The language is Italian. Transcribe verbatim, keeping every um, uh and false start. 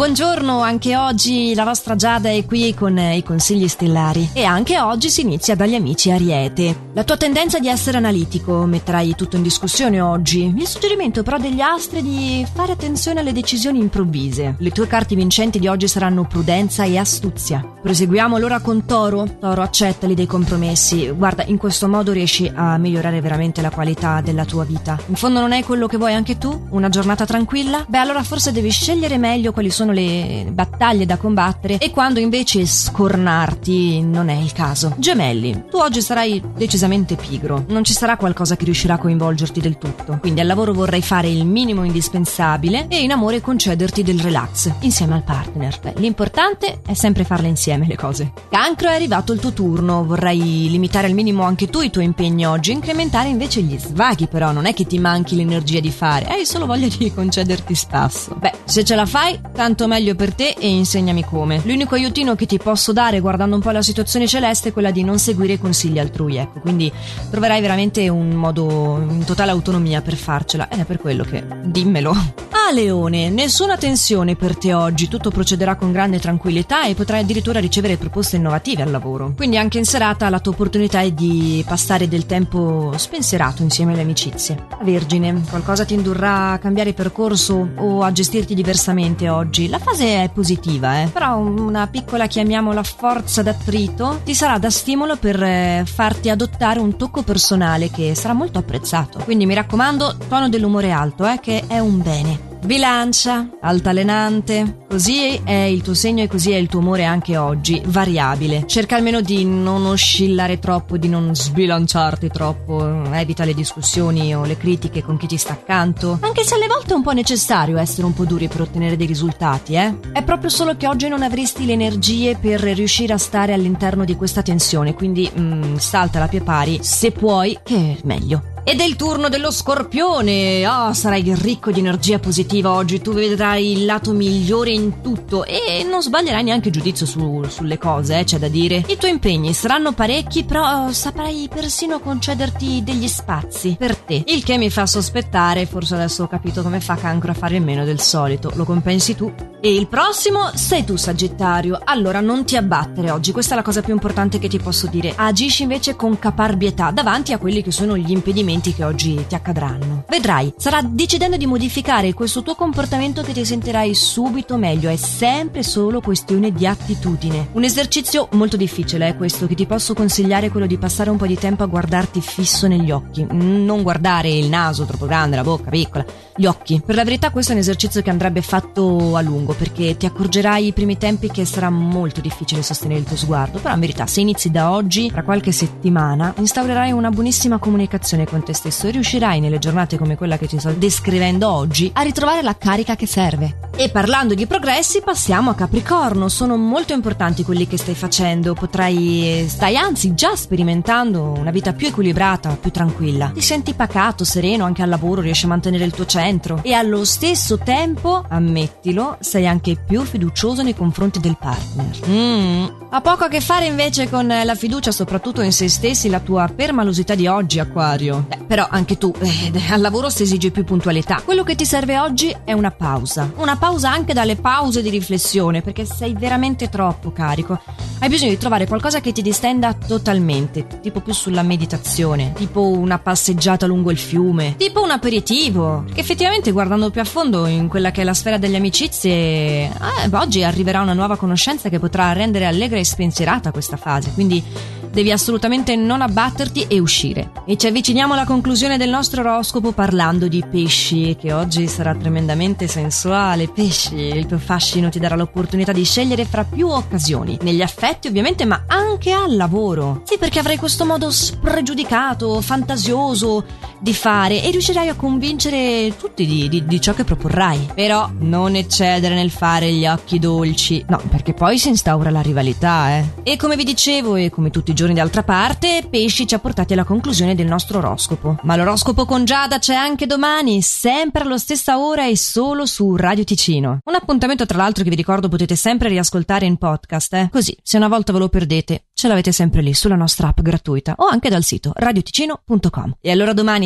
Buongiorno, anche oggi la vostra Giada è qui con i consigli stellari e anche oggi si inizia dagli amici Ariete. La tua tendenza di essere analitico metterai tutto in discussione oggi. Il suggerimento però degli astri è di fare attenzione alle decisioni improvvise. Le tue carte vincenti di oggi saranno prudenza e astuzia. Proseguiamo allora con Toro. Toro, accettali dei compromessi. Guarda, in questo modo riesci a migliorare veramente la qualità della tua vita. In fondo non è quello che vuoi anche tu? Una giornata tranquilla? Beh, allora forse devi scegliere meglio quali sono le battaglie da combattere e quando invece scornarti non è il caso. Gemelli, tu oggi sarai decisamente pigro, non ci sarà qualcosa che riuscirà a coinvolgerti del tutto, quindi al lavoro vorrai fare il minimo indispensabile e in amore concederti del relax insieme al partner. Beh, l'importante è sempre farle insieme le cose. Cancro, è arrivato il tuo turno, vorrai limitare al minimo anche tu i tuoi impegni oggi, incrementare invece gli svaghi, però non è che ti manchi l'energia di fare, hai solo voglia di concederti spazio. Beh, se ce la fai, tanto meglio per te e insegnami come. L'unico aiutino che ti posso dare guardando un po' la situazione celeste è quella di non seguire i consigli altrui, ecco, quindi troverai veramente un modo in totale autonomia per farcela ed è per quello che dimmelo. Ah, Leone, nessuna tensione per te oggi, tutto procederà con grande tranquillità e potrai addirittura ricevere proposte innovative al lavoro, quindi anche in serata la tua opportunità è di passare del tempo spensierato insieme alle amicizie. Vergine, qualcosa ti indurrà a cambiare percorso o a gestirti diversamente oggi. La fase è positiva, eh? Però una piccola, chiamiamola, forza d'attrito ti sarà da stimolo per eh, farti adottare un tocco personale che sarà molto apprezzato. Quindi mi raccomando, tono dell'umore alto, eh, che è un bene. Bilancia, altalenante, così è il tuo segno e così è il tuo umore anche oggi, variabile. Cerca almeno di non oscillare troppo, di non sbilanciarti troppo, evita le discussioni o le critiche con chi ti sta accanto, anche se alle volte è un po' necessario essere un po' duri per ottenere dei risultati, eh? È proprio solo che oggi non avresti le energie per riuscire a stare all'interno di questa tensione, quindi mm, salta la pie pari, se puoi, che è meglio. Ed è il turno dello Scorpione. Oh, sarai ricco di energia positiva oggi, tu vedrai il lato migliore in tutto e non sbaglierai neanche giudizio su, sulle cose, eh, c'è da dire. I tuoi impegni saranno parecchi, però oh, saprai persino concederti degli spazi per te, il che mi fa sospettare, forse adesso ho capito come fa Cancro a fare meno del solito, lo compensi tu. E il prossimo sei tu, Sagittario. Allora non ti abbattere oggi, questa è la cosa più importante che ti posso dire, agisci invece con caparbietà davanti a quelli che sono gli impedimenti che oggi ti accadranno. Vedrai, sarà decidendo di modificare questo tuo comportamento che ti sentirai subito meglio, è sempre solo questione di attitudine. Un esercizio molto difficile è questo, che ti posso consigliare è quello di passare un po' di tempo a guardarti fisso negli occhi, non guardare il naso troppo grande, la bocca piccola, gli occhi. Per la verità questo è un esercizio che andrebbe fatto a lungo, perché ti accorgerai i primi tempi che sarà molto difficile sostenere il tuo sguardo, però in verità se inizi da oggi, tra qualche settimana instaurerai una buonissima comunicazione con te stesso e riuscirai nelle giornate come quella che ti sto descrivendo oggi a ritrovare la carica che serve. E parlando di progressi passiamo a Capricorno, sono molto importanti quelli che stai facendo, potrai stai anzi già sperimentando una vita più equilibrata, più tranquilla, ti senti pacato, sereno anche al lavoro, riesci a mantenere il tuo centro e allo stesso tempo, ammettilo, sei anche più fiducioso nei confronti del partner. mm. Ha poco a che fare invece con la fiducia soprattutto in se stessi la tua permalosità di oggi, Acquario. Beh, però anche tu eh, al lavoro si esige più puntualità. Quello che ti serve oggi è una pausa, una pausa anche dalle pause di riflessione, perché sei veramente troppo carico. Hai bisogno di trovare qualcosa che ti distenda totalmente, tipo più sulla meditazione, tipo una passeggiata lungo il fiume, tipo un aperitivo, perché effettivamente guardando più a fondo in quella che è la sfera delle amicizie eh, oggi arriverà una nuova conoscenza che potrà rendere allegra e spensierata questa fase, quindi devi assolutamente non abbatterti e uscire. E ci avviciniamo alla conclusione del nostro oroscopo parlando di Pesci, che oggi sarà tremendamente sensuale. Pesci, il tuo fascino ti darà l'opportunità di scegliere fra più occasioni, negli affetti ovviamente, ma anche al lavoro. Sì, perché avrai questo modo spregiudicato, fantasioso di fare e riuscirai a convincere tutti di, di, di ciò che proporrai. Però non eccedere nel fare gli occhi dolci, no, perché poi si instaura la rivalità, eh. E come vi dicevo e come tutti i giorni d'altra parte, Pesci ci ha portati alla conclusione del nostro oroscopo. Ma l'oroscopo con Giada c'è anche domani, sempre alla stessa ora e solo su Radio Ticino. Un appuntamento tra l'altro che vi ricordo potete sempre riascoltare in podcast, eh? Così se una volta ve lo perdete ce l'avete sempre lì sulla nostra app gratuita o anche dal sito radioticino punto com. E allora domani